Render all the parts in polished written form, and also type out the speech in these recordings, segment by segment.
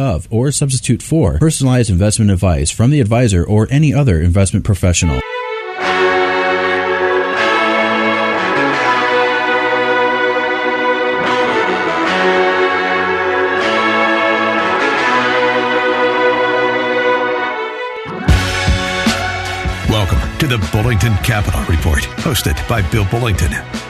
of or substitute for personalized investment advice from the advisor or any other investment professional. Welcome to the Bullington Capital Report, hosted by Bill Bullington.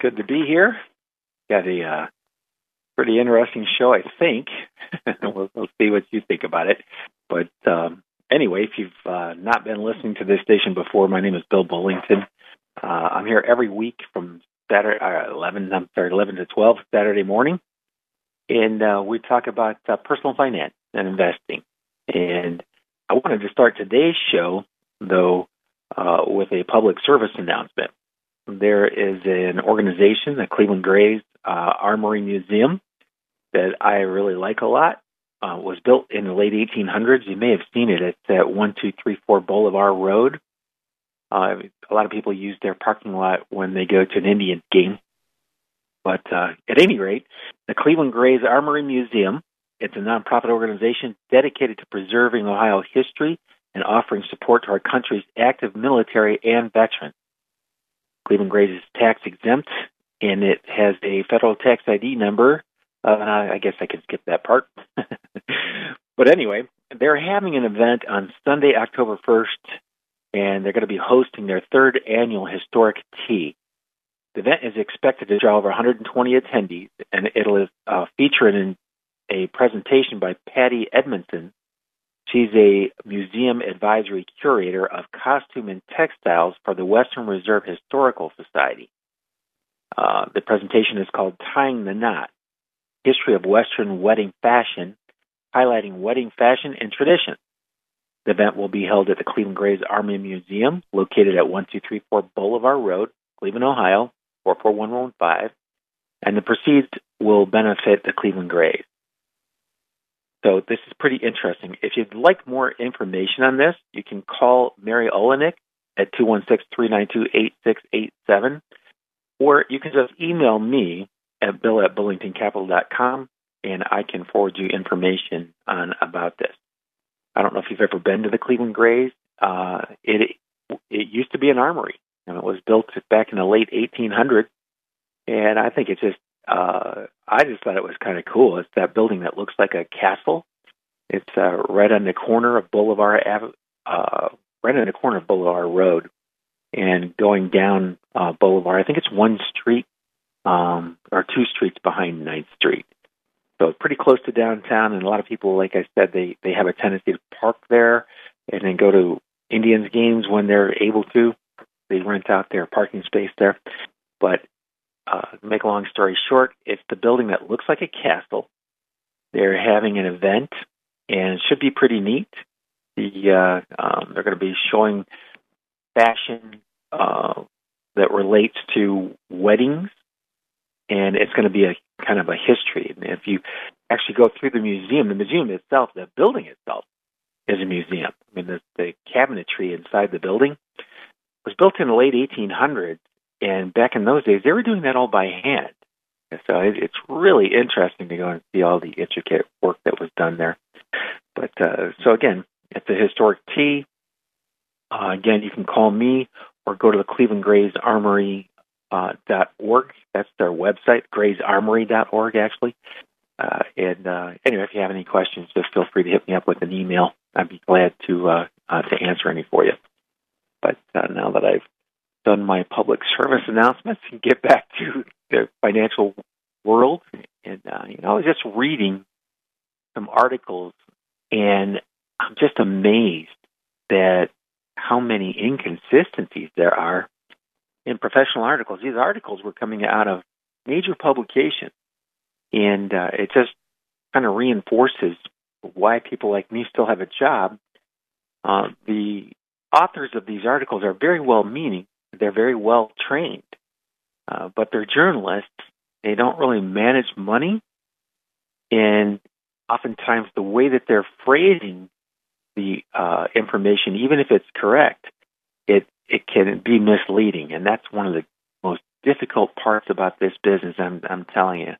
Good to be here. Got a pretty interesting show, I think. We'll see what you think about it. But anyway, if you've not been listening to this station before, my name is Bill Bullington. I'm here every week from 11 to 12 Saturday morning, and we talk about personal finance and investing. And I wanted to start today's show, though, with a public service announcement. There is an organization, the Cleveland Grays Armory Museum, that I really like a lot. It was built in the late 1800s. You may have seen it. It's at 1234 Boulevard Road. A lot of people use their parking lot when they go to an Indians game. But at any rate, the Cleveland Grays Armory Museum, it's a nonprofit organization dedicated to preserving Ohio history and offering support to our country's active military and veterans. Cleveland Grays is tax-exempt, and it has a federal tax ID number. I guess I can skip that part. But anyway, they're having an event on Sunday, October 1st, and they're going to be hosting their third annual Historic Tea. The event is expected to draw over 120 attendees, and it'll feature a presentation by Patty Edmondson. She's a museum advisory curator of costume and textiles for the Western Reserve Historical Society. The presentation is called Tying the Knot, History of Western Wedding Fashion, Highlighting Wedding Fashion and Tradition. The event will be held at the Cleveland Grays Army Museum, located at 1234 Boulevard Road, Cleveland, Ohio, 44115, and the proceeds will benefit the Cleveland Grays. So this is pretty interesting. If you'd like more information on this, you can call Mary Olenick at 216-392-8687, or you can just email me at bill@bullingtoncapital.com, and I can forward you information on about this. I don't know if you've ever been to the Cleveland Grays. It used to be an armory, and it was built back in the late 1800s, and I think it's just I just thought it was kind of cool. It's that building that looks like a castle. It's right on the corner of Boulevard Boulevard Road, and going down Boulevard. I think it's one street or two streets behind 9th Street. So it's pretty close to downtown, and a lot of people, like I said, they have a tendency to park there and then go to Indians games when they're able to. They rent out their parking space there, but. Make a long story short, it's the building that looks like a castle. They're having an event, and it should be pretty neat. They're going to be showing fashion that relates to weddings, and it's going to be a kind of a history. And if you actually go through the museum itself, the building itself is a museum. I mean, the cabinetry inside the building was built in the late 1800s. And back in those days, they were doing that all by hand. So it's really interesting to go and see all the intricate work that was done there. But so again, it's a historic tea. Again, you can call me or go to the Cleveland Grays Armory .org. That's their website, graysarmory.org, actually. Anyway, if you have any questions, just feel free to hit me up with an email. I'd be glad to answer any for you. But now that I've done my public service announcements and get back to the financial world, and I was just reading some articles, and I'm just amazed that how many inconsistencies there are in professional articles. These articles were coming out of major publications, and it just kind of reinforces why people like me still have a job. The authors of these articles are very well-meaning. They're very well-trained, but they're journalists. They don't really manage money, and oftentimes the way that they're phrasing the information, even if it's correct, it can be misleading, and that's one of the most difficult parts about this business, I'm telling you.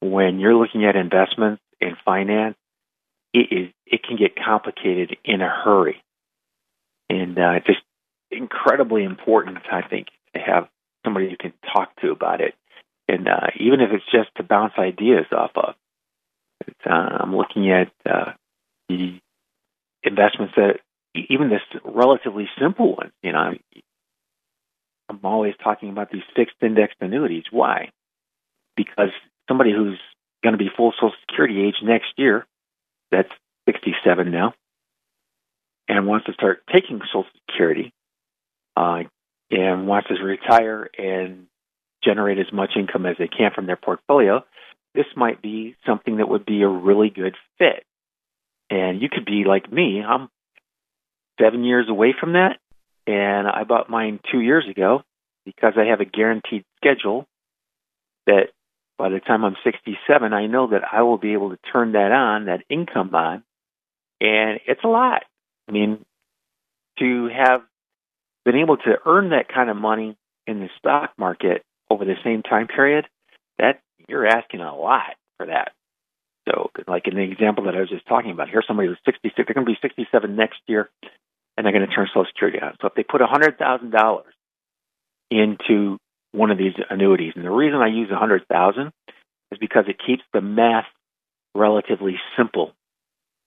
When you're looking at investments and finance, it can get complicated in a hurry, and just incredibly important, I think, to have somebody you can talk to about it, and even if it's just to bounce ideas off of. I'm looking at the investments that, even this relatively simple one, I'm always talking about these fixed indexed annuities. Why? Because somebody who's going to be full Social Security age next year, that's 67 now, and wants to start taking Social Security, and wants to retire and generate as much income as they can from their portfolio, this might be something that would be a really good fit. And you could be like me. I'm 7 years away from that, and I bought mine 2 years ago because I have a guaranteed schedule that by the time I'm 67, I know that I will be able to turn that on, that income on, and it's a lot. I mean, to have been able to earn that kind of money in the stock market over the same time period, that you're asking a lot for that. So, like in the example that I was just talking about, here's somebody who's 66, they're going to be 67 next year, and they're going to turn Social Security on. So if they put $100,000 into one of these annuities, and the reason I use $100,000 is because it keeps the math relatively simple.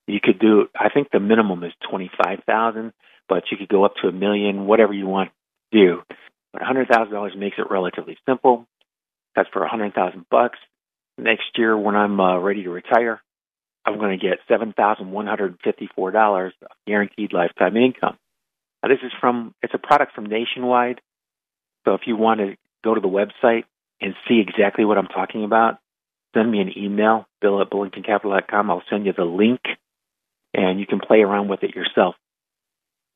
You could do, I think the minimum is $25,000, but you could go up to $1 million, whatever you want to do. But $100,000 makes it relatively simple. That's for $100,000. Next year, when I'm ready to retire, I'm going to get $7,154 of guaranteed lifetime income. Now, this is it's a product from Nationwide. So if you want to go to the website and see exactly what I'm talking about, send me an email, bill@bullingtoncapital.com. I'll send you the link, and you can play around with it yourself,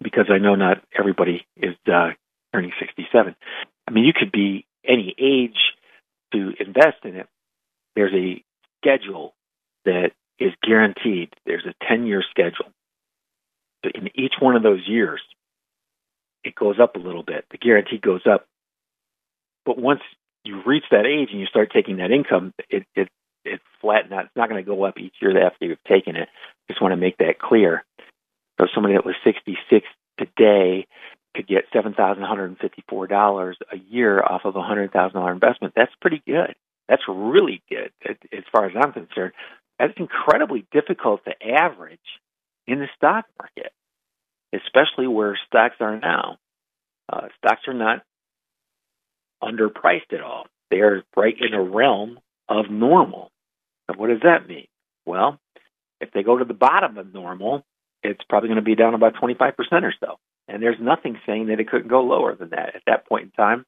because I know not everybody is turning 67. I mean, you could be any age to invest in it. There's a schedule that is guaranteed. There's a 10-year schedule. But in each one of those years, it goes up a little bit. The guarantee goes up. But once you reach that age and you start taking that income, it's flat. It's not going to go up each year after you've taken it. Just want to make that clear. So somebody that was 66 today could get $7,154 a year off of a $100,000 investment. That's pretty good. That's really good, as far as I'm concerned. That's incredibly difficult to average in the stock market, especially where stocks are now. Stocks are not underpriced at all. They are right in the realm of normal. Now, what does that mean? Well, if they go to the bottom of normal, it's probably going to be down about 25% or so. And there's nothing saying that it couldn't go lower than that. At that point in time,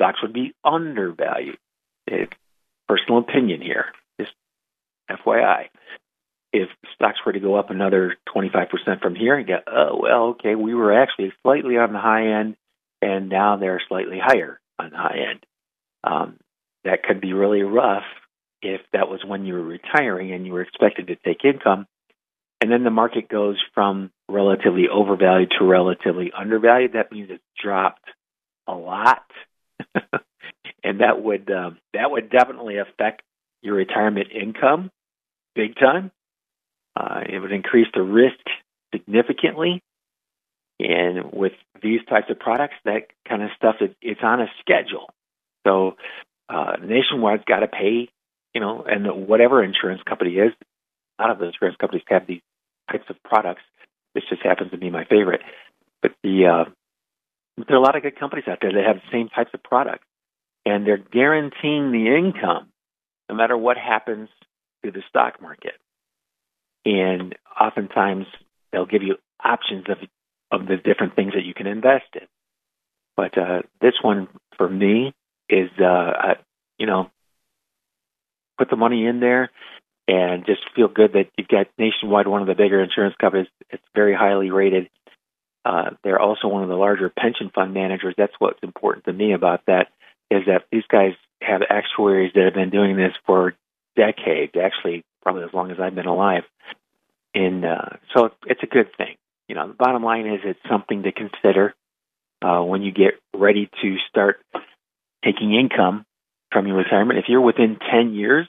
stocks would be undervalued. It's personal opinion here, just FYI. If stocks were to go up another 25% from here and go, oh, well, okay, we were actually slightly on the high end, and now they're slightly higher on the high end. That could be really rough if that was when you were retiring and you were expected to take income, and then the market goes from relatively overvalued to relatively undervalued. That means it's dropped a lot. And that would definitely affect your retirement income big time. It would increase the risk significantly. And with these types of products, that kind of stuff, it's on a schedule. So Nationwide's got to pay you know, and whatever insurance company is, a lot of the insurance companies have these types of products. This just happens to be my favorite. But there are a lot of good companies out there that have the same types of products, and they're guaranteeing the income no matter what happens to the stock market. And oftentimes they'll give you options of the different things that you can invest in. But this one for me is, you know, put the money in there and just feel good that you've got Nationwide, one of the bigger insurance companies. It's very highly rated. They're also one of the larger pension fund managers. That's what's important to me about that, is that these guys have actuaries that have been doing this for decades, actually probably as long as I've been alive. And so it's a good thing. You know, the bottom line is it's something to consider when you get ready to start taking income from your retirement. If you're within 10 years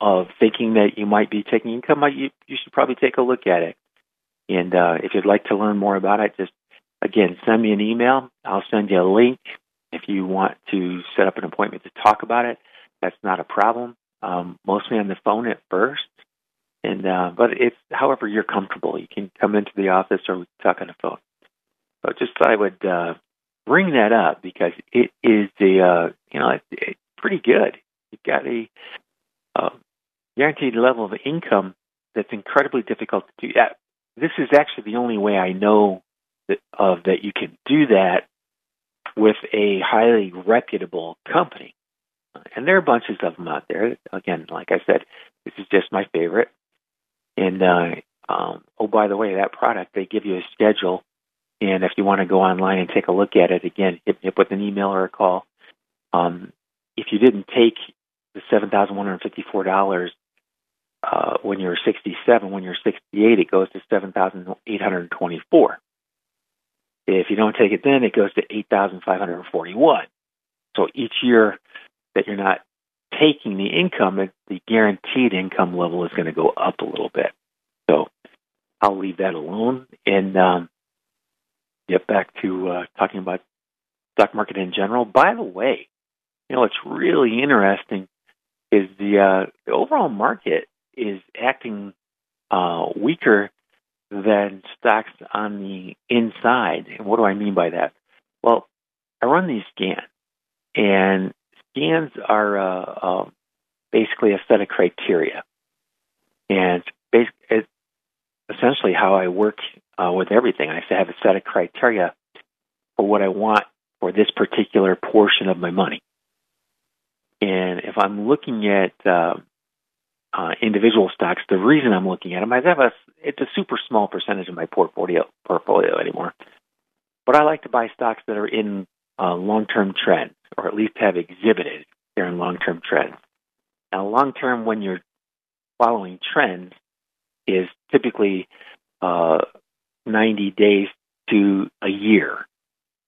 of thinking that you might be taking income, you should probably take a look at it. And if you'd like to learn more about it, just, again, send me an email. I'll send you a link. If you want to set up an appointment to talk about it, that's not a problem. Mostly on the phone at first. And but it's however you're comfortable. You can come into the office or we can talk on the phone. But just I would bring that up because it is the, you know, it's pretty good. You've got a guaranteed level of income that's incredibly difficult to do. This is actually the only way I know that you can do that with a highly reputable company. And there are bunches of them out there. Again, like I said, this is just my favorite. And, oh, by the way, that product, they give you a schedule. And if you want to go online and take a look at it, again, hit me up with an email or a call. If you didn't take the $7,154 when you're 67, when you're 68, it goes to $7,824. If you don't take it then, it goes to $8,541. So each year that you're not taking the income, the guaranteed income level is going to go up a little bit. So I'll leave that alone and get back to talking about stock market in general. By the way, you know, what's really interesting is the overall market is acting weaker than stocks on the inside. And what do I mean by that? Well, I run these scans, and scans are basically a set of criteria. And it's essentially how I work with everything. I have a set of criteria for what I want for this particular portion of my money. And if I'm looking at individual stocks, the reason I'm looking at them, it's a super small percentage of my portfolio anymore. But I like to buy stocks that are in long-term trends, or at least have exhibited they're in long-term trends. Now, long-term, when you're following trends, is typically 90 days to a year.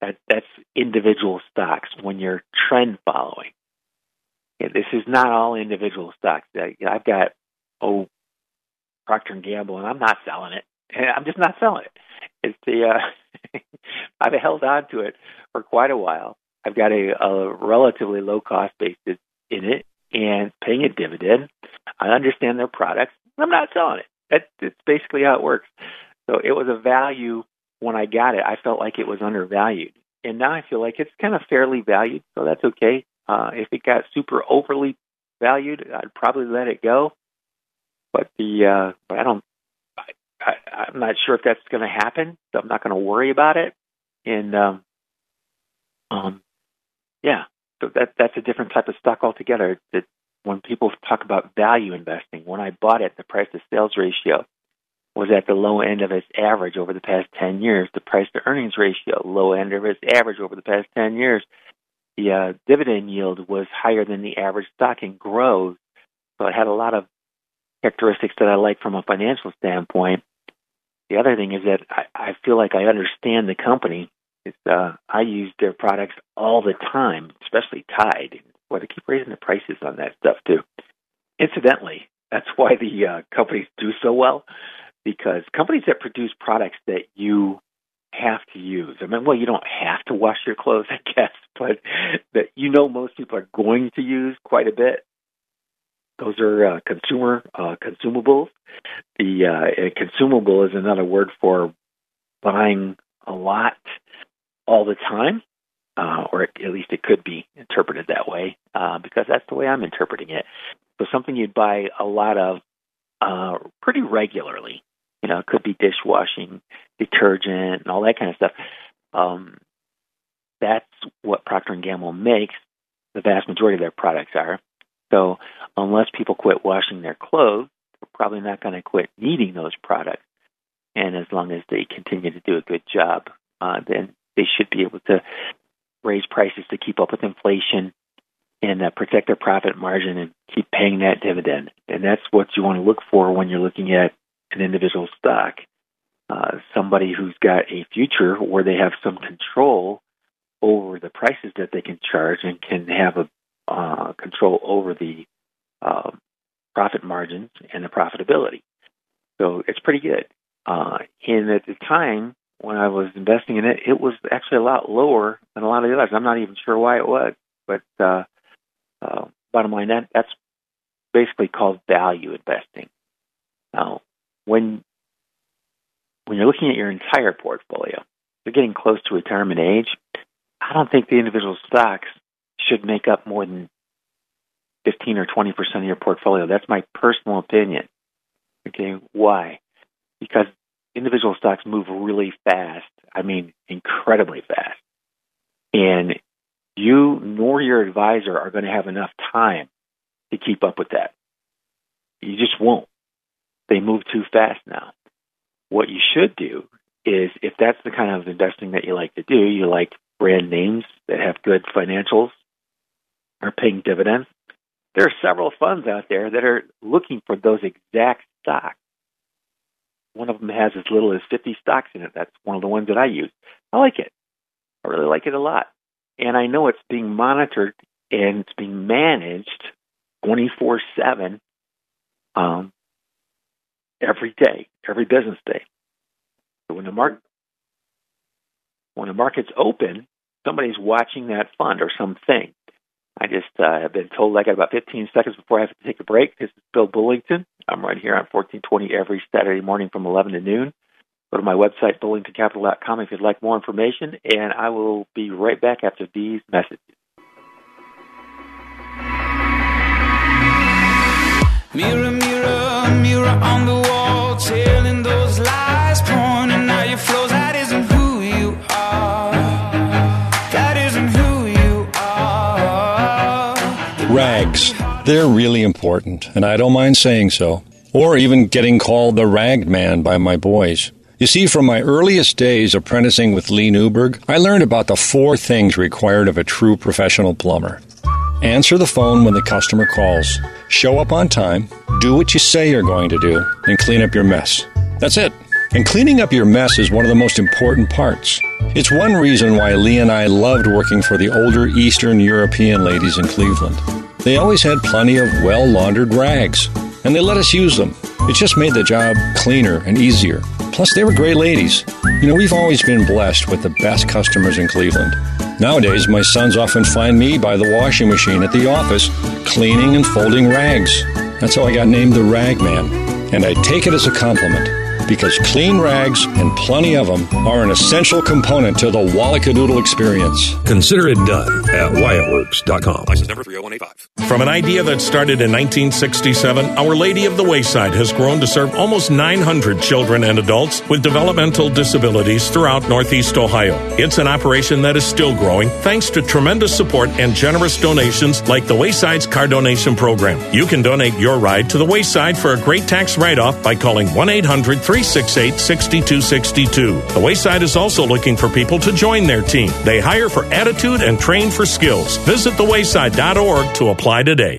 That's individual stocks when you're trend following. This is not all individual stocks. I've got Procter & Gamble, and I'm not selling it. I'm just not selling it. It's I've held on to it for quite a while. I've got a relatively low cost basis in it and paying a dividend. I understand their products. I'm not selling it. That's basically how it works. So it was a value when I got it. I felt like it was undervalued, and now I feel like it's kind of fairly valued. So that's okay. If it got super overly valued, I'd probably let it go. But but I'm not sure if that's going to happen. So I'm not going to worry about it. And so that's a different type of stock altogether. That when people talk about value investing, when I bought it, the price to sales ratio was at the low end of its average over the past 10 years. The price to earnings ratio, low end of its average over the past 10 years. The dividend yield was higher than the average stock and growth, so it had a lot of characteristics that I like from a financial standpoint. The other thing is that I feel like I understand the company. I use their products all the time, especially Tide. Well, they keep raising the prices on that stuff, too. Incidentally, that's why the companies do so well, because companies that produce products that you have to use. I mean, well, you don't have to wash your clothes, I guess, but that most people are going to use quite a bit. Those are consumables. Consumable is another word for buying a lot all the time, or at least it could be interpreted that way, because that's the way I'm interpreting it. So something you'd buy a lot of pretty regularly. You know, it could be dishwashing, detergent, and all that kind of stuff. That's what Procter & Gamble makes. The vast majority of their products are. So unless people quit washing their clothes, they're probably not going to quit needing those products. And as long as they continue to do a good job, then they should be able to raise prices to keep up with inflation and protect their profit margin and keep paying that dividend. And that's what you want to look for when you're looking at an individual stock, somebody who's got a future where they have some control over the prices that they can charge and can have a control over the profit margins and the profitability. So it's pretty good. And at the time when I was investing in it, it was actually a lot lower than a lot of the others. I'm not even sure why it was, but bottom line, that's basically called value investing. Now, when you're looking at your entire portfolio, you're getting close to retirement age. I don't think the individual stocks should make up more than 15 or 20% of your portfolio. That's my personal opinion. Okay, why? Because individual stocks move really fast. I mean, incredibly fast. And you nor your advisor are going to have enough time to keep up with that. You just won't. They move too fast now. What you should do is, if that's the kind of investing that you like to do, you like brand names that have good financials, are paying dividends. There are several funds out there that are looking for those exact stocks. One of them has as little as 50 stocks in it. That's one of the ones that I use. I like it. I really like it a lot. And I know it's being monitored and it's being managed 24/7 every day, every business day. So when the market's open, somebody's watching that fund or something. I just have been told I got about 15 seconds before I have to take a break. This is Bill Bullington. I'm right here on 1420 every Saturday morning from 11 to noon. Go to my website, bullingtoncapital.com, if you'd like more information, and I will be right back after these messages. Mirror, mirror, mirror on the wall, telling those lies, pointing out your flaws. That isn't who you are. That isn't who you are. Rags, they're really important, and I don't mind saying so, or even getting called the ragged man by my boys. You see, from my earliest days apprenticing with Lee Newberg, I learned about the four things required of a true professional plumber. Answer the phone when the customer calls. Show up on time. Do what you say you're going to do. And clean up your mess. That's it. And cleaning up your mess is one of the most important parts. It's one reason why Lee and I loved working for the older Eastern European ladies in Cleveland. They always had plenty of well-laundered rags, and they let us use them. It just made the job cleaner and easier. Plus, they were great ladies. You know, we've always been blessed with the best customers in Cleveland. Nowadays, my sons often find me by the washing machine at the office, cleaning and folding rags. That's how I got named the Rag Man. And I take it as a compliment, because clean rags, and plenty of them, are an essential component to the Wallacadoodle experience. Consider it done at WyattWorks.com. License number 30185. From an idea that started in 1967, Our Lady of the Wayside has grown to serve almost 900 children and adults with developmental disabilities throughout Northeast Ohio. It's an operation that is still growing thanks to tremendous support and generous donations like the Wayside's Car Donation Program. You can donate your ride to the Wayside for a great tax write-off by calling 1-800-368-6262. The Wayside is also looking for people to join their team. They hire for attitude and train for skills. Visit thewayside.org to apply today.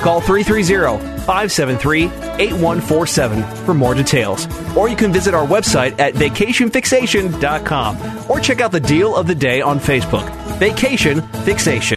Call 330-573-8147 for more details. Or you can visit our website at vacationfixation.com or check out the deal of the day on Facebook. Vacation Fixation.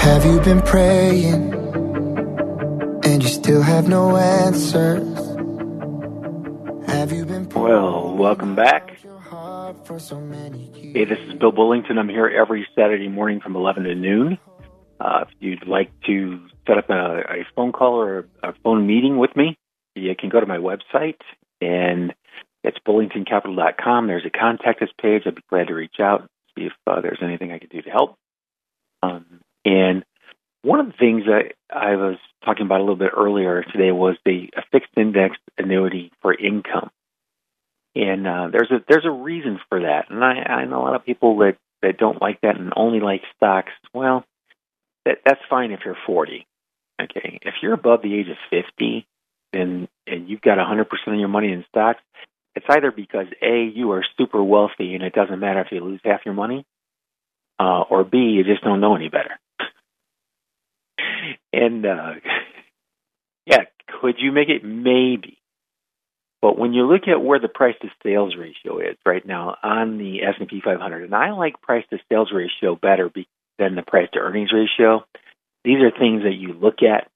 Have you been praying and you still have no answers? Have you been praying? Well, welcome back. Hey, this is Bill Bullington. I'm here every Saturday morning from 11 to noon. If you'd like to set up a phone call or a phone meeting with me, you can go to my website, and it's bullingtoncapital.com. There's a contact us page. I'd be glad to reach out, see if there's anything I can do to help. And one of the things that I was talking about a little bit earlier today was a fixed index annuity for income. And there's a reason for that. And I know a lot of people that don't like that and only like stocks. Well, that's fine if you're 40. Okay. If you're above the age of 50 and you've got 100% of your money in stocks, it's either because, A, you are super wealthy and it doesn't matter if you lose half your money, or B, you just don't know any better. And, yeah, could you make it? Maybe. But when you look at where the price-to-sales ratio is right now on the S&P 500, and I like price-to-sales ratio better than the price-to-earnings ratio, these are things that you look at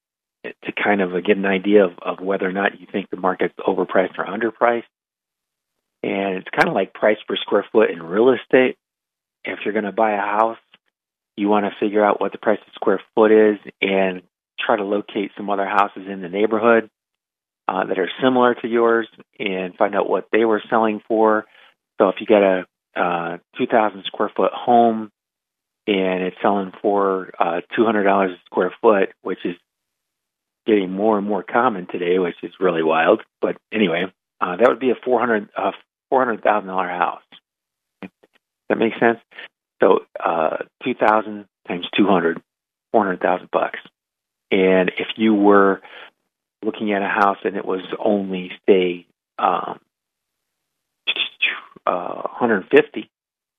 to kind of get an idea of whether or not you think the market's overpriced or underpriced. And it's kind of like price per square foot in real estate. If you're going to buy a house, you want to figure out what the price per square foot is and try to locate some other houses in the neighborhood that are similar to yours and find out what they were selling for. So if you got a 2,000 square foot home and it's selling for $200 a square foot, which is getting more and more common today, which is really wild. But anyway, that would be a $400,000 house. That makes sense. So, 2,000 times 200, 400,000 bucks. And if you were looking at a house and it was only, say, 150,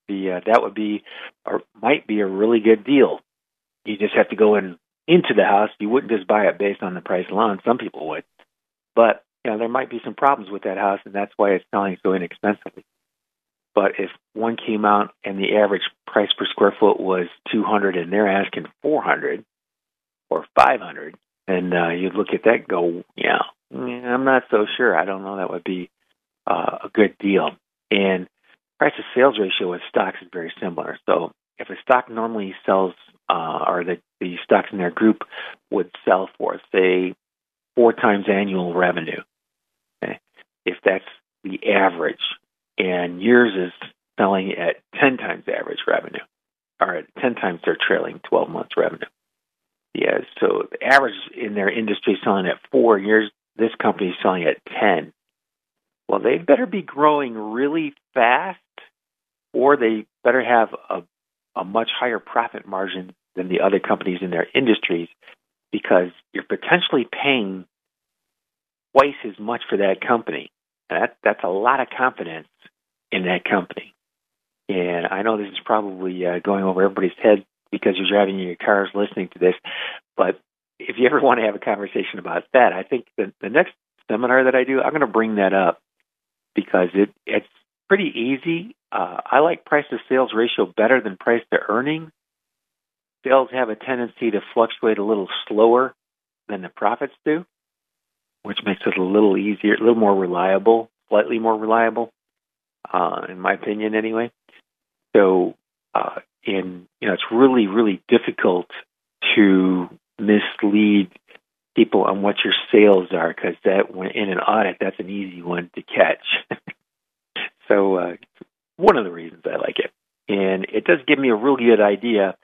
that would be or might be a really good deal. You just have to go into the house. You wouldn't just buy it based on the price alone. Some people would, but there might be some problems with that house, and that's why it's selling so inexpensively. But if one came out and the average price per square foot was $200 and they're asking $400 or $500, and you'd look at that and go, I'm not so sure. I don't know. That would be a good deal. And price to sales ratio with stocks is very similar. So if a stock normally sells or the stocks in their group would sell for, say, 4 times annual revenue, okay, if that's the average, and yours is selling at 10 times average revenue, or at 10 times their trailing 12 months revenue. Yeah, so the average in their industry is selling at 4 years. This company is selling at 10. Well, they better be growing really fast, or they better have a much higher profit margin than the other companies in their industries, because you're potentially paying twice as much for that company. That's a lot of confidence in that company. And I know this is probably going over everybody's head because you're driving your cars listening to this, but if you ever want to have a conversation about that, I think the next seminar that I do, I'm going to bring that up because it's pretty easy. I like price-to-sales ratio better than price-to-earnings. Sales have a tendency to fluctuate a little slower than the profits do. which makes it a little easier, a little more reliable, slightly more reliable, in my opinion anyway. So it's really, really difficult to mislead people on what your sales are, because that, when in an audit, that's an easy one to catch. So one of the reasons I like it. And it does give me a really good idea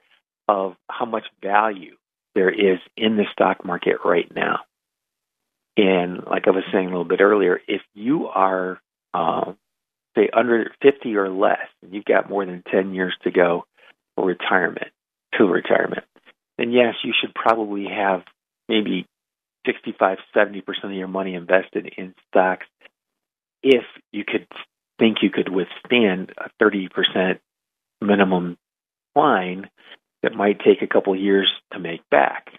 of how much value there is in the stock market right now. And like I was saying a little bit earlier, if you are, say, under 50 or less, and you've got more than 10 years to go for retirement, then yes, you should probably have maybe 65, 70% of your money invested in stocks if you could think you could withstand a 30% minimum decline that might take a couple of years to make back.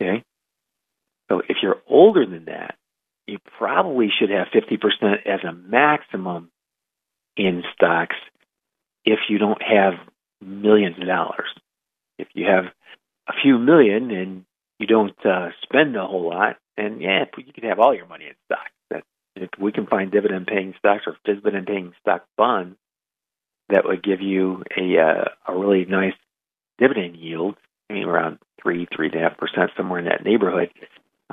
Okay? So if you're older than that, you probably should have 50% as a maximum in stocks if you don't have millions of dollars. If you have a few million and you don't spend a whole lot, and yeah, you can have all your money in stocks. We can find dividend-paying stocks or dividend-paying stock bonds that would give you a really nice dividend yield, I mean, around 3.5%, somewhere in that neighborhood,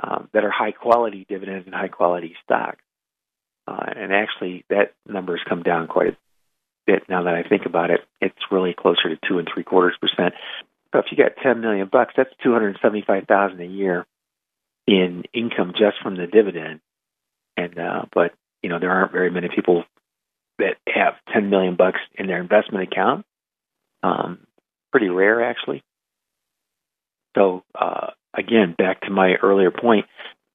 that are high-quality dividends and high-quality stocks. And actually, that number's come down quite a bit now that I think about it. It's really closer to 2.75%. So if you got $10 million, that's $275,000 a year in income just from the dividend. And but you know, there aren't very many people that have $10 million in their investment account. Pretty rare, actually. So again, back to my earlier point,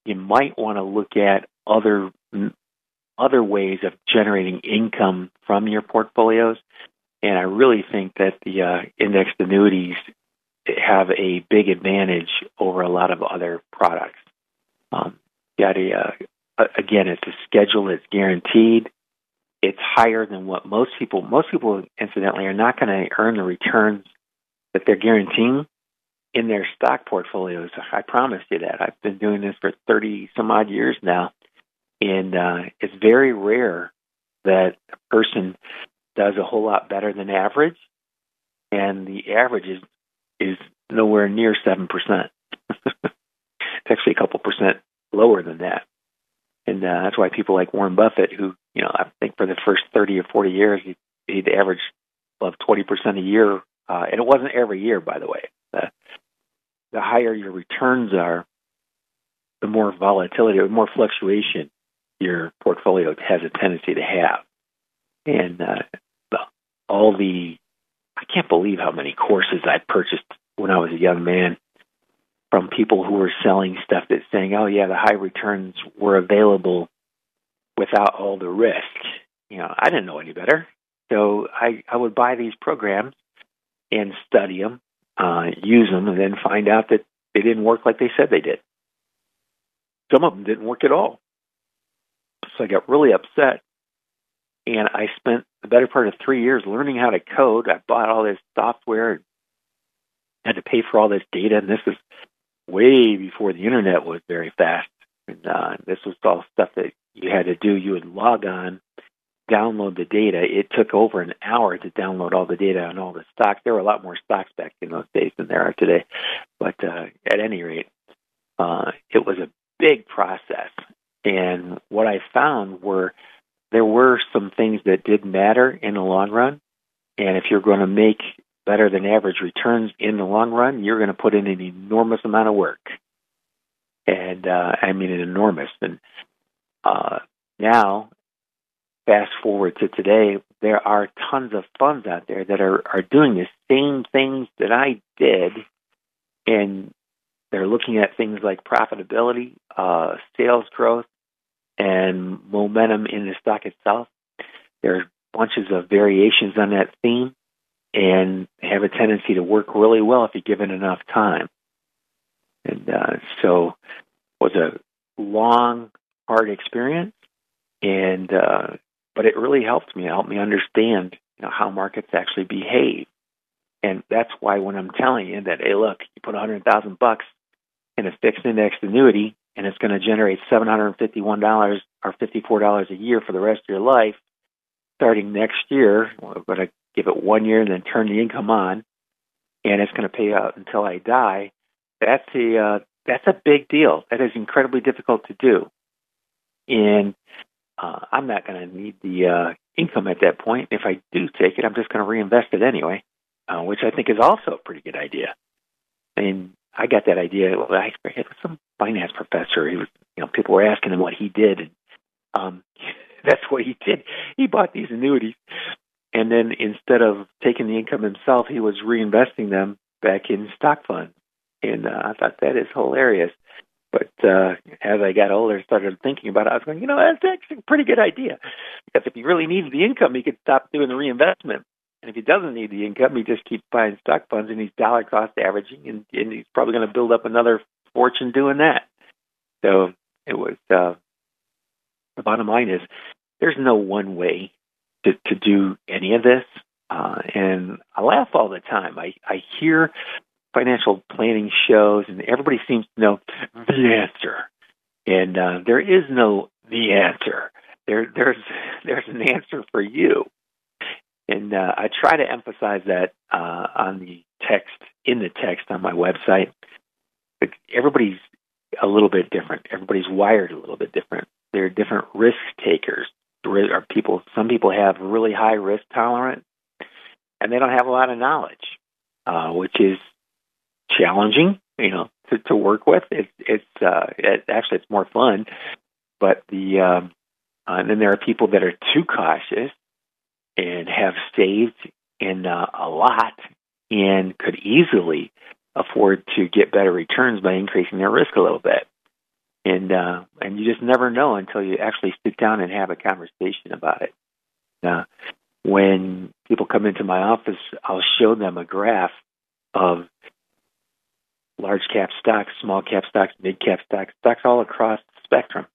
you might want to look at other ways of generating income from your portfolios. And I really think that the indexed annuities have a big advantage over a lot of other products. Again, it's a schedule that's guaranteed. It's higher than what most people, incidentally, are not going to earn the returns that they're guaranteeing in their stock portfolios. I promise you that. I've been doing this for 30-some-odd years now, and it's very rare that a person does a whole lot better than average, and the average is nowhere near 7%. It's actually a couple percent lower than that. And that's why people like Warren Buffett, who, you know, I think for the first 30 or 40 years, he'd average above 20% a year. And it wasn't every year, by the way. The higher your returns are, the more volatility or more fluctuation your portfolio has a tendency to have. And I can't believe how many courses I purchased when I was a young man from people who were selling stuff that's saying, oh, yeah, the high returns were available without all the risk. You know, I didn't know any better. So I would buy these programs and study them, use them, and then find out that they didn't work like they said they did. Some of them didn't work at all. So I got really upset. And I spent the better part of 3 years learning how to code. I bought all this software and had to pay for all this data. And this is way before the internet was very fast. And this was all stuff that you had to do. You would log on, download the data. It took over an hour to download all the data on all the stocks. There were a lot more stocks back in those days than there are today. But at any rate, it was a big process. And what I found were there were some things that did matter in the long run, and if you're going to make better than average returns in the long run, you're going to put in an enormous amount of work. And I mean an enormous. And now, fast forward to today, there are tons of funds out there that are doing the same things that I did, and they're looking at things like profitability, sales growth, and momentum in the stock itself. There's bunches of variations on that theme and have a tendency to work really well if you give it enough time. And so it was a long, hard experience, and but it really helped me. It helped me understand, you know, how markets actually behave. And that's why when I'm telling you that, hey, look, you put $100,000 in a fixed index annuity and it's going to generate $751 or $54 a year for the rest of your life, starting next year, I'm going to give it 1 year and then turn the income on, and it's going to pay out until I die, that's a big deal. That is incredibly difficult to do. And I'm not going to need the income at that point. If I do take it, I'm just going to reinvest it anyway, which I think is also a pretty good idea. And I got that idea. I had some finance professor. He was, you know, people were asking him what he did, and that's what he did. He bought these annuities, and then instead of taking the income himself, he was reinvesting them back in stock funds. And I thought that is hilarious. But as I got older and started thinking about it, I was going, you know, that's actually a pretty good idea. Because if he really needs the income, he could stop doing the reinvestment. And if he doesn't need the income, he just keeps buying stock funds and he's dollar cost averaging, and he's probably going to build up another fortune doing that. So it was the bottom line is there's no one way to do any of this. And I laugh all the time. I hear financial planning shows, and everybody seems to know the answer. And there is no the answer. There's an answer for you. And I try to emphasize that on the text, in the text on my website. But everybody's a little bit different. Everybody's wired a little bit different. There are different risk takers. There are people. Some people have really high risk tolerance, and they don't have a lot of knowledge, which is challenging, you know, to work with. It's actually it's more fun. But and then there are people that are too cautious and have saved in a lot and could easily afford to get better returns by increasing their risk a little bit. And you just never know until you actually sit down and have a conversation about it. When people come into my office, I'll show them a graph of large cap stocks, small cap stocks, mid cap stocks, stocks all across the spectrum.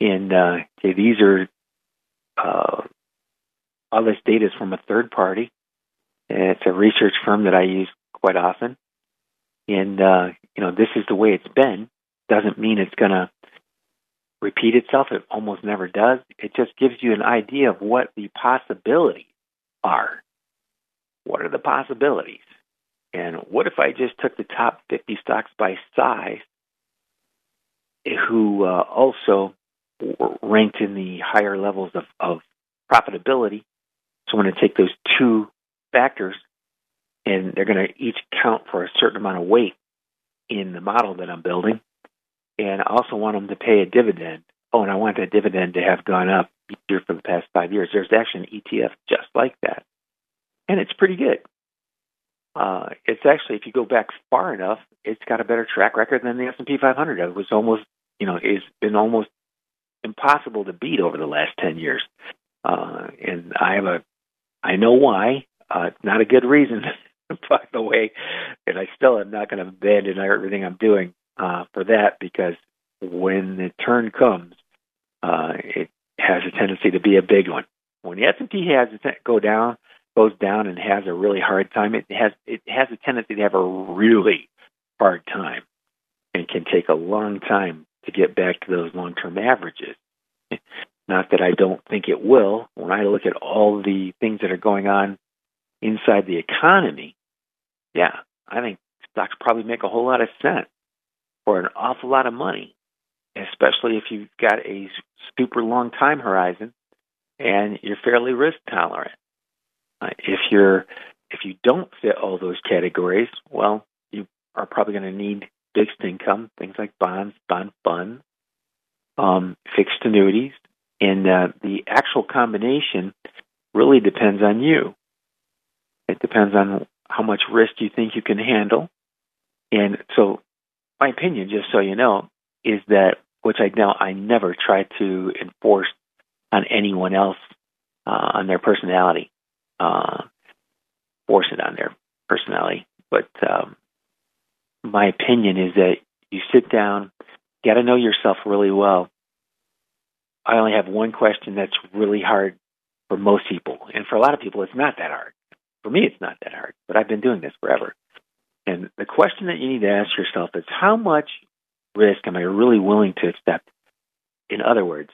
And these are all this data is from a third party. And it's a research firm that I use quite often. And you know, this is the way it's been. Doesn't mean it's going to repeat itself. It almost never does. It just gives you an idea of what the possibilities are. What are the possibilities? And what if I just took the top 50 stocks by size, who also ranked in the higher levels of profitability? So I'm going to take those two factors, and they're going to each count for a certain amount of weight in the model that I'm building. And I also want them to pay a dividend. Oh, and I want that dividend to have gone up each year for the past 5 years. There's actually an ETF just like that, and it's pretty good. It's actually, if you go back far enough, it's got a better track record than the S&P 500. It was almost, you know, it's been almost impossible to beat over the last 10 years. And I know why. It's not a good reason, by the way, and I still am not going to abandon everything I'm doing for that, because when the turn comes, it has a tendency to be a big one. When the S&P goes down and has a really hard time, it has a tendency to have a really hard time and can take a long time to get back to those long-term averages. Not that I don't think it will. When I look at all the things that are going on inside the economy, yeah, I think stocks probably make a whole lot of sense for an awful lot of money, especially if you've got a super long time horizon and you're fairly risk tolerant. If you don't fit all those categories, well, you are probably going to need fixed income, things like bonds, bond funds, fixed annuities, and the actual combination really depends on you. It depends on how much risk you think you can handle. And so my opinion, just so you know, is that, which I never try to enforce on anyone else, on their personality. Force it on their personality. But my opinion is that you sit down, got to know yourself really well. I only have one question that's really hard for most people. And for a lot of people, it's not that hard. For me, it's not that hard, but I've been doing this forever. And the question that you need to ask yourself is, how much risk am I really willing to accept? In other words,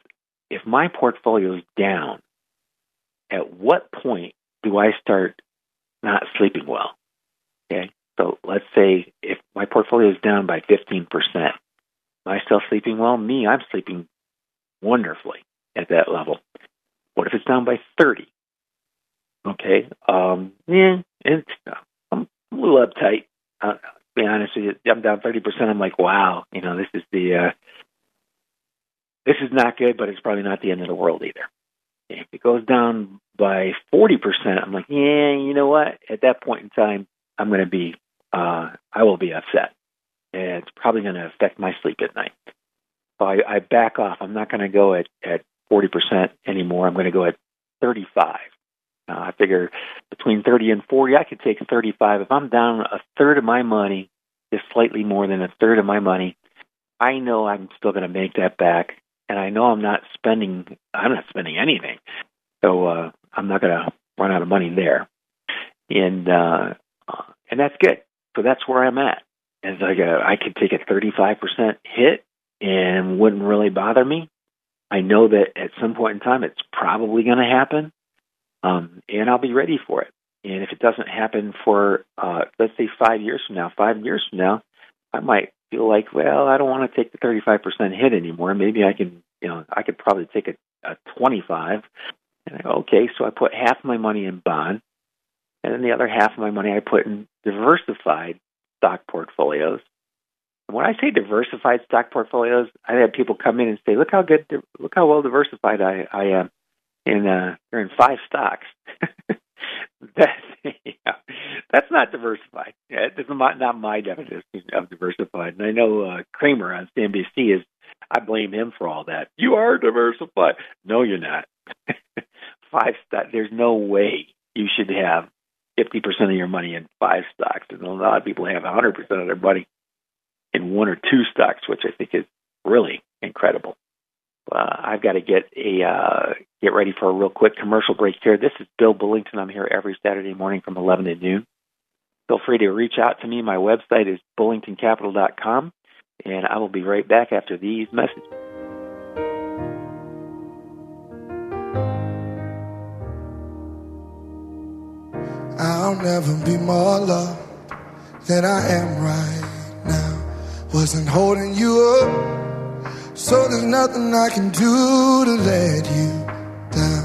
if my portfolio's down, at what point do I start not sleeping well? Okay, so let's say if my portfolio is down by 15%, am I still sleeping well? Me, I'm sleeping wonderfully at that level. What if it's down by 30? Okay, I'm a little uptight. To be honest with you, I'm down 30%. I'm like, wow, you know, this is not good, but it's probably not the end of the world either. If it goes down by 40%, I'm like, yeah, you know what? At that point in time, I will be upset. And it's probably going to affect my sleep at night. So I back off. I'm not going to go at 40% anymore. I'm going to go at 35. I figure between 30 and 40, I could take 35. If I'm down a third of my money, just slightly more than a third of my money, I know I'm still going to make that back. And I know I'm not spending anything. So I'm not going to run out of money there. And that's good. So that's where I'm at. It's like I could take a 35% hit and wouldn't really bother me. I know that at some point in time, it's probably going to happen. And I'll be ready for it. And if it doesn't happen for, let's say 5 years from now, I might feel like, well, I don't want to take the 35% hit anymore. Maybe I could probably take a 25. And I go, okay, so I put half my money in bond, and then the other half of my money I put in diversified stock portfolios. And when I say diversified stock portfolios, I've had people come in and say, look how well diversified I am. You're in 5 stocks. That's not diversified. It's not my definition of diversified. And I know Kramer on CNBC I blame him for all that. You are diversified. No, you're not. 5 stocks. There's no way you should have 50% of your money in 5 stocks. And a lot of people have 100% of their money in 1 or 2 stocks, which I think is really incredible. I've got to get ready for a real quick commercial break here. This is Bill Bullington. I'm here every Saturday morning from 11 to noon. Feel free to reach out to me. My website is bullingtoncapital.com, and I will be right back after these messages. I'll never be more loved than I am right now. Wasn't holding you up, so there's nothing I can do to let you down.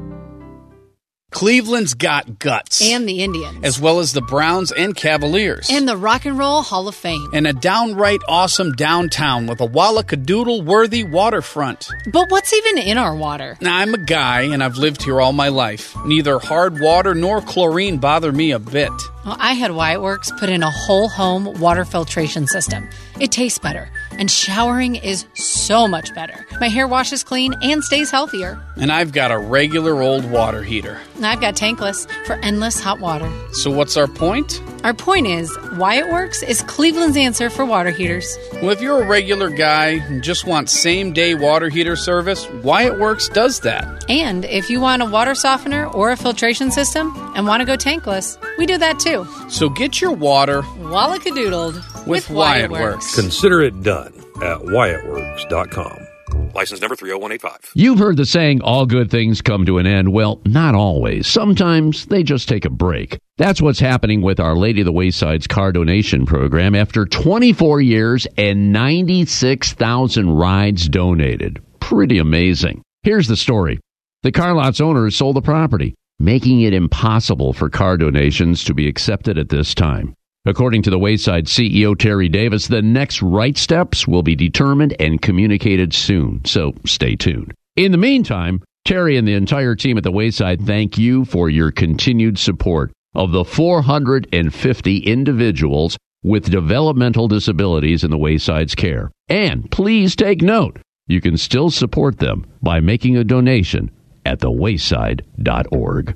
Cleveland's got guts. And the Indians. As well as the Browns and Cavaliers. And the Rock and Roll Hall of Fame. And a downright awesome downtown with a Wallacadoodle-worthy waterfront. But what's even in our water? Now, I'm a guy, and I've lived here all my life. Neither hard water nor chlorine bother me a bit. Well, I had WyattWorks put in a whole home water filtration system. It tastes better, and showering is so much better. My hair washes clean and stays healthier. And I've got a regular old water heater. I've got tankless for endless hot water. So what's our point? Our point is, WyattWorks is Cleveland's answer for water heaters. Well, if you're a regular guy and just want same-day water heater service, WyattWorks does that. And if you want a water softener or a filtration system and want to go tankless, we do that too. So get your water wallacadoodled with WyattWorks. Consider it done at WyattWorks.com. License number 30185. You've heard the saying, all good things come to an end. Well, not always. Sometimes they just take a break. That's what's happening with Our Lady of the Wayside's car donation program after 24 years and 96,000 rides donated. Pretty amazing. Here's the story. The car lot's owner has sold the property, making it impossible for car donations to be accepted at this time. According to the Wayside CEO, Terry Davis, the next right steps will be determined and communicated soon, so stay tuned. In the meantime, Terry and the entire team at the Wayside thank you for your continued support of the 450 individuals with developmental disabilities in the Wayside's care. And please take note, you can still support them by making a donation at thewayside.org.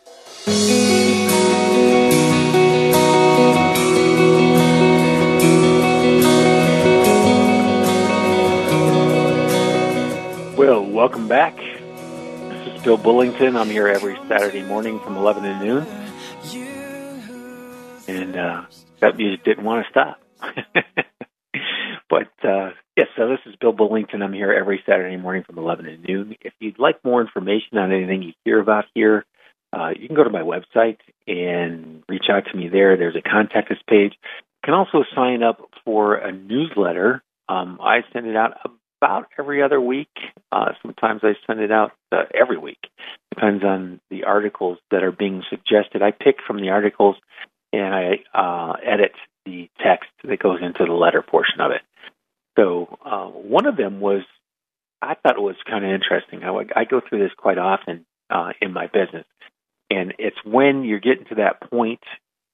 Well, welcome back. This is Bill Bullington. I'm here every Saturday morning from 11 to noon. And that music didn't want to stop. So this is Bill Bullington. I'm here every Saturday morning from 11 to noon. If you'd like more information on anything you hear about here, you can go to my website and reach out to me there. There's a contact us page. You can also sign up for a newsletter. I send it out about every other week. Sometimes I send it out every week. Depends on the articles that are being suggested. I pick from the articles and I edit the text that goes into the letter portion of it. So one of them was, I thought it was kind of interesting. I go through this quite often in my business. And it's when you're getting to that point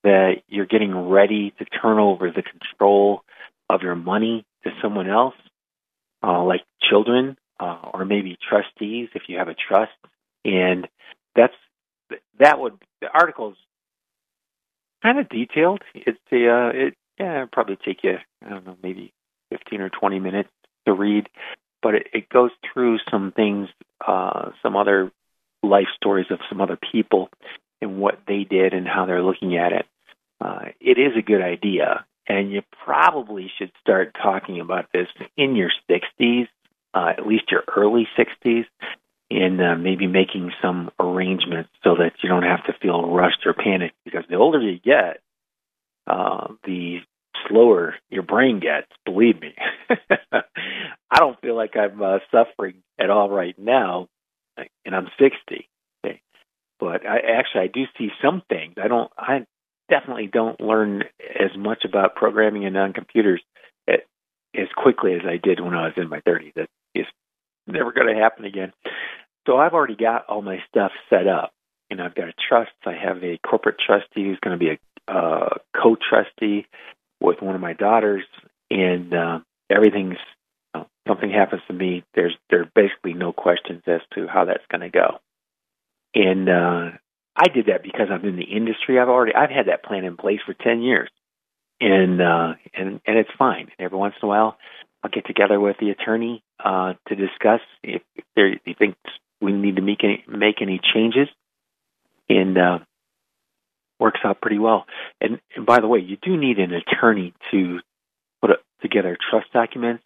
that you're getting ready to turn over the control of your money to someone else, like children or maybe trustees if you have a trust. And the article's kind of detailed. It'll probably take you, I don't know, maybe 15 or 20 minutes to read, but it goes through some things, some other life stories of some other people and what they did and how they're looking at it. It is a good idea, and you probably should start talking about this in your 60s, at least your early 60s, and maybe making some arrangements so that you don't have to feel rushed or panicked, because the older you get, the slower your brain gets, believe me. I don't feel like I'm suffering at all right now, and I'm 60, okay? But I do see some things. I definitely don't learn as much about programming and on computers as quickly as I did when I was in my 30s. That is never going to happen again. So I've already got all my stuff set up, and I've got a trust. I have a corporate trustee who's going to be a co-trustee with one of my daughters, and everything's. Something happens to me, there are basically no questions as to how that's going to go. And I did that because I'm in the industry. I've had that plan in place for 10 years, and it's fine. Every once in a while, I'll get together with the attorney to discuss if he thinks we need to make any changes, and works out pretty well. And by the way, you do need an attorney to put together trust documents.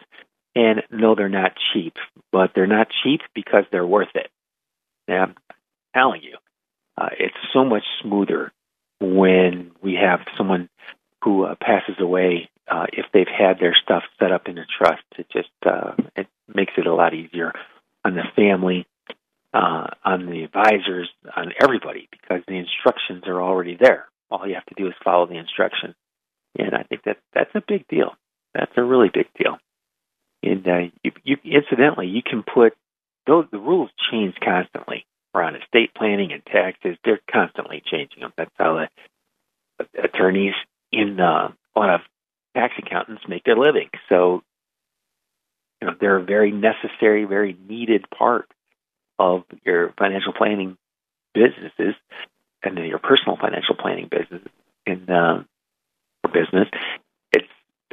And no, they're not cheap, but they're not cheap because they're worth it. Now, I'm telling you, it's so much smoother when we have someone who passes away if they've had their stuff set up in a trust. It just it makes it a lot easier on the family, on the advisors, on everybody, because the instructions are already there. All you have to do is follow the instructions. And I think that's a big deal. That's a really big deal. And incidentally, you can put those. The rules change constantly around estate planning and taxes. They're constantly changing them. That's how the attorneys in a lot of tax accountants make their living. So, they're a very necessary, very needed part of your financial planning businesses and your personal financial planning business and or business.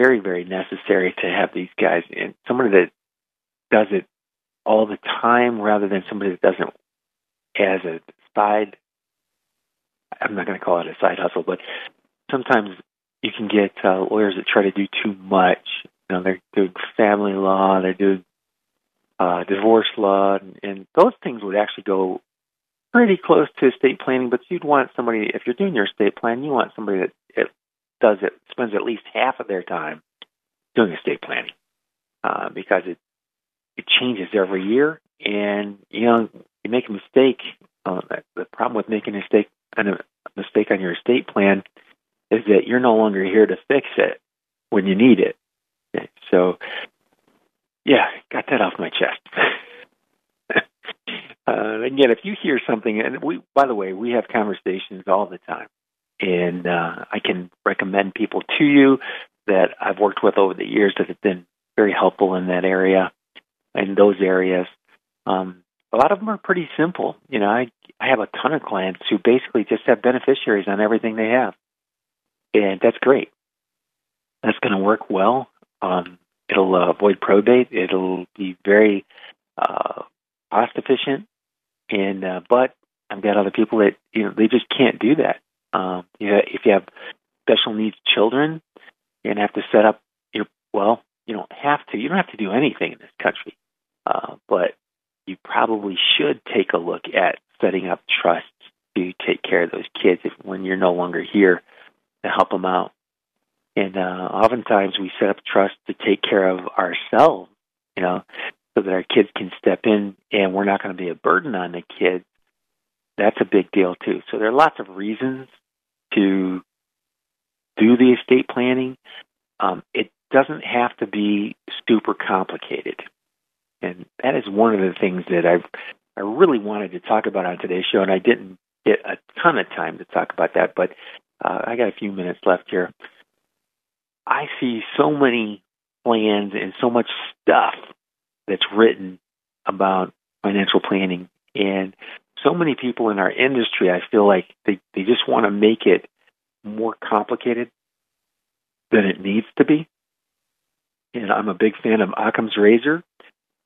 Very, very necessary to have these guys in. Somebody that does it all the time rather than somebody that doesn't as a side, I'm not going to call it a side hustle, but sometimes you can get lawyers that try to do too much. They're doing family law, they're doing divorce law, and those things would actually go pretty close to estate planning, but you'd want somebody, if you're doing your estate plan, you want somebody that spends at least half of their time doing estate planning because it changes every year. And, you make a mistake. The problem with making a mistake on your estate plan is that you're no longer here to fix it when you need it. Okay. So, yeah, got that off my chest. Again, if you hear something, and by the way, we have conversations all the time, and I can recommend people to you that I've worked with over the years that have been very helpful in that area, in those areas. A lot of them are pretty simple. I have a ton of clients who basically just have beneficiaries on everything they have, and that's great. That's going to work well. It'll avoid probate. It'll be very cost efficient. And but I've got other people that they just can't do that. If you have special needs children, you're gonna have to set up. You don't have to. You don't have to do anything in this country, but you probably should take a look at setting up trusts to take care of those kids when you're no longer here to help them out. And oftentimes we set up trusts to take care of ourselves, so that our kids can step in and we're not going to be a burden on the kids. That's a big deal too. So there are lots of reasons to do the estate planning. It doesn't have to be super complicated. And that is one of the things that I really wanted to talk about on today's show, and I didn't get a ton of time to talk about that, but I got a few minutes left here. I see so many plans and so much stuff that's written about financial planning. And so many people in our industry, I feel like they just want to make it more complicated than it needs to be. And I'm a big fan of Occam's Razor.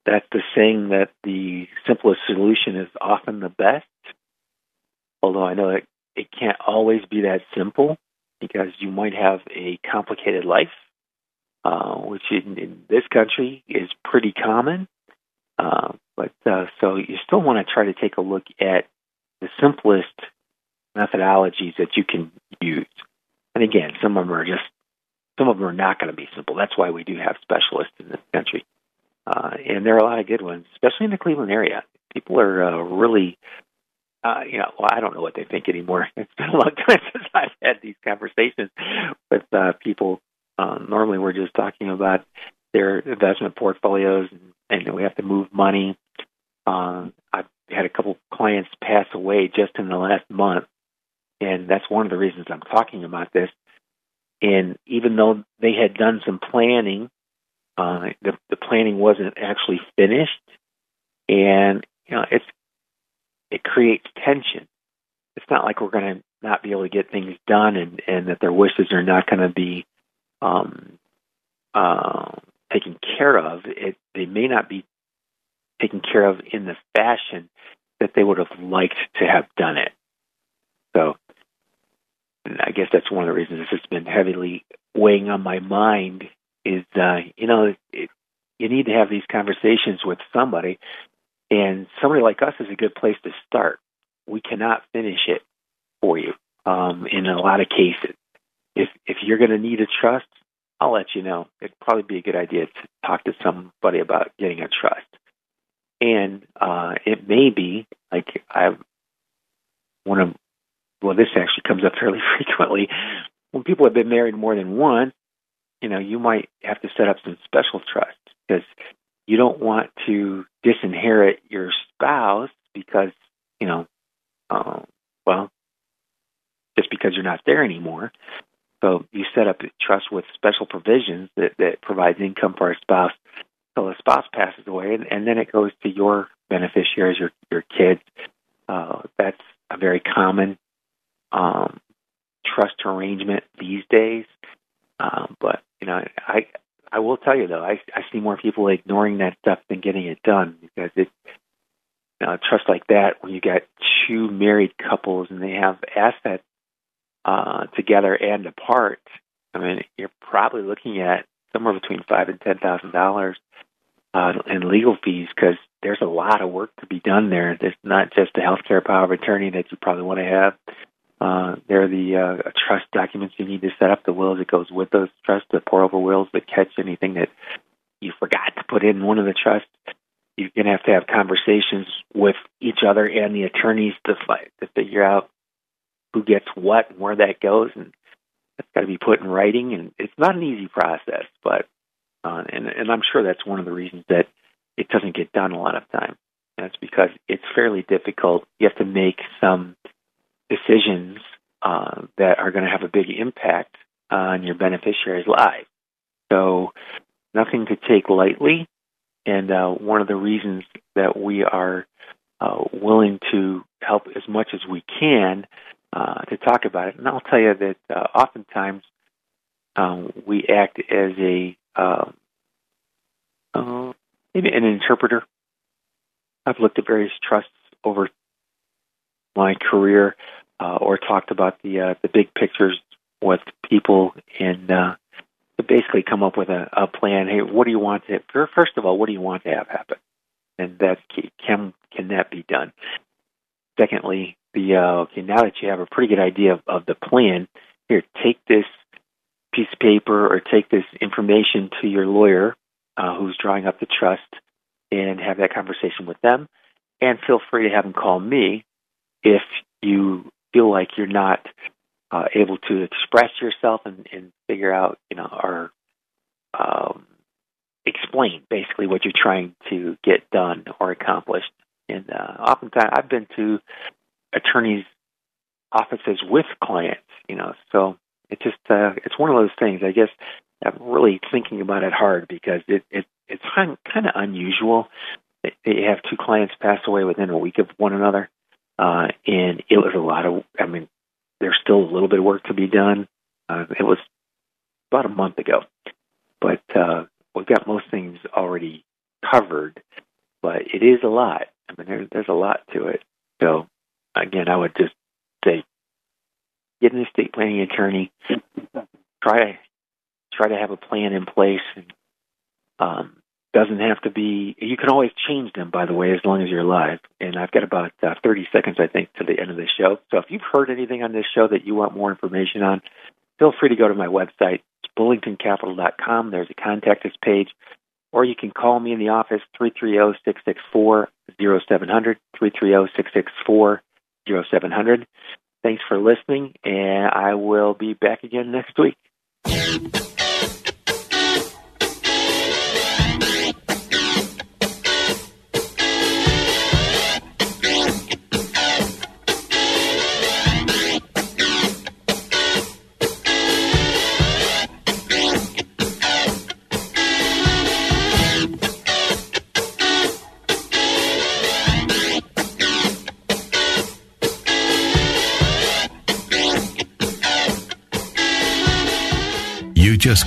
That's the saying that the simplest solution is often the best. Although I know that it can't always be that simple, because you might have a complicated life, which in this country is pretty common. So you still want to try to take a look at the simplest methodologies that you can use. And again, some of them are not going to be simple. That's why we do have specialists in this country. And there are a lot of good ones, especially in the Cleveland area. People are really... I don't know what they think anymore. It's been a long time since I've had these conversations with people. Normally, we're just talking about their investment portfolios, and we have to move money. I've had a couple clients pass away just in the last month, and that's one of the reasons I'm talking about this. And even though they had done some planning, the planning wasn't actually finished, and it creates tension. It's not like we're going to not be able to get things done and that their wishes are not going to be taken care of. They may not be taken care of in the fashion that they would have liked to have done it. So I guess that's one of the reasons this has been heavily weighing on my mind is, you need to have these conversations with somebody. And somebody like us is a good place to start. We cannot finish it for you in a lot of cases. If you're going to need a trust, I'll let you know. It'd probably be a good idea to talk to somebody about getting a trust. And it may be, like this actually comes up fairly frequently. When people have been married more than once, you might have to set up some special trusts because you don't want to disinherit your spouse because, just because you're not there anymore. So you set up a trust with special provisions that provides income for a spouse until the spouse passes away, and then it goes to your beneficiaries, your kids. That's a very common trust arrangement these days. I will tell you, though, I see more people ignoring that stuff than getting it done because a trust like that, when you got two married couples and they have assets together and apart, I mean, you're probably looking at somewhere between $5,000 and $10,000 in legal fees because there's a lot of work to be done there. There's not just the healthcare power of attorney that you probably want to have. They're the trust documents you need to set up, the wills that goes with those trusts, the pour-over wills that catch anything that you forgot to put in one of the trusts. You're going to have conversations with each other and the attorneys to figure out who gets what and where that goes. And that's got to be put in writing. And it's not an easy process, but and I'm sure that's one of the reasons that it doesn't get done a lot of time. That's because it's fairly difficult. You have to make some decisions that are going to have a big impact on your beneficiaries' lives. So nothing to take lightly. And one of the reasons that we are willing to help as much as we can to talk about it. And I'll tell you that oftentimes we act as maybe an interpreter. I've looked at various trusts over my career or talked about the big pictures with people and to basically come up with a plan. Hey, what do you want to, first of all, what do you want to have happen? And that's key. Can that be done? Secondly, okay, now that you have a pretty good idea of the plan, here, take this piece of paper or take this information to your lawyer who's drawing up the trust and have that conversation with them. And feel free to have them call me if you feel like you're not able to express yourself and figure out, or explain basically what you're trying to get done or accomplished. And oftentimes I've been to attorneys' offices with clients, so it's just, it's one of those things, I guess. I'm really thinking about it hard because it's kind of unusual. You have two clients pass away within a week of one another. And it was a lot of, there's still a little bit of work to be done. It was about a month ago, but we've got most things already covered, but it is a lot. There's a lot to it. So again, I would just say, get an estate planning attorney, try to have a plan in place. And, doesn't have to be, you can always change them, by the way, as long as you're alive. And I've got about 30 seconds, I think, to the end of the show. So if you've heard anything on this show that you want more information on, feel free to go to my website. It's bullingtoncapital.com. There's a contact us page. Or you can call me in the office, 330-664-0700, 330-664-0700. Thanks for listening, and I will be back again next week. Just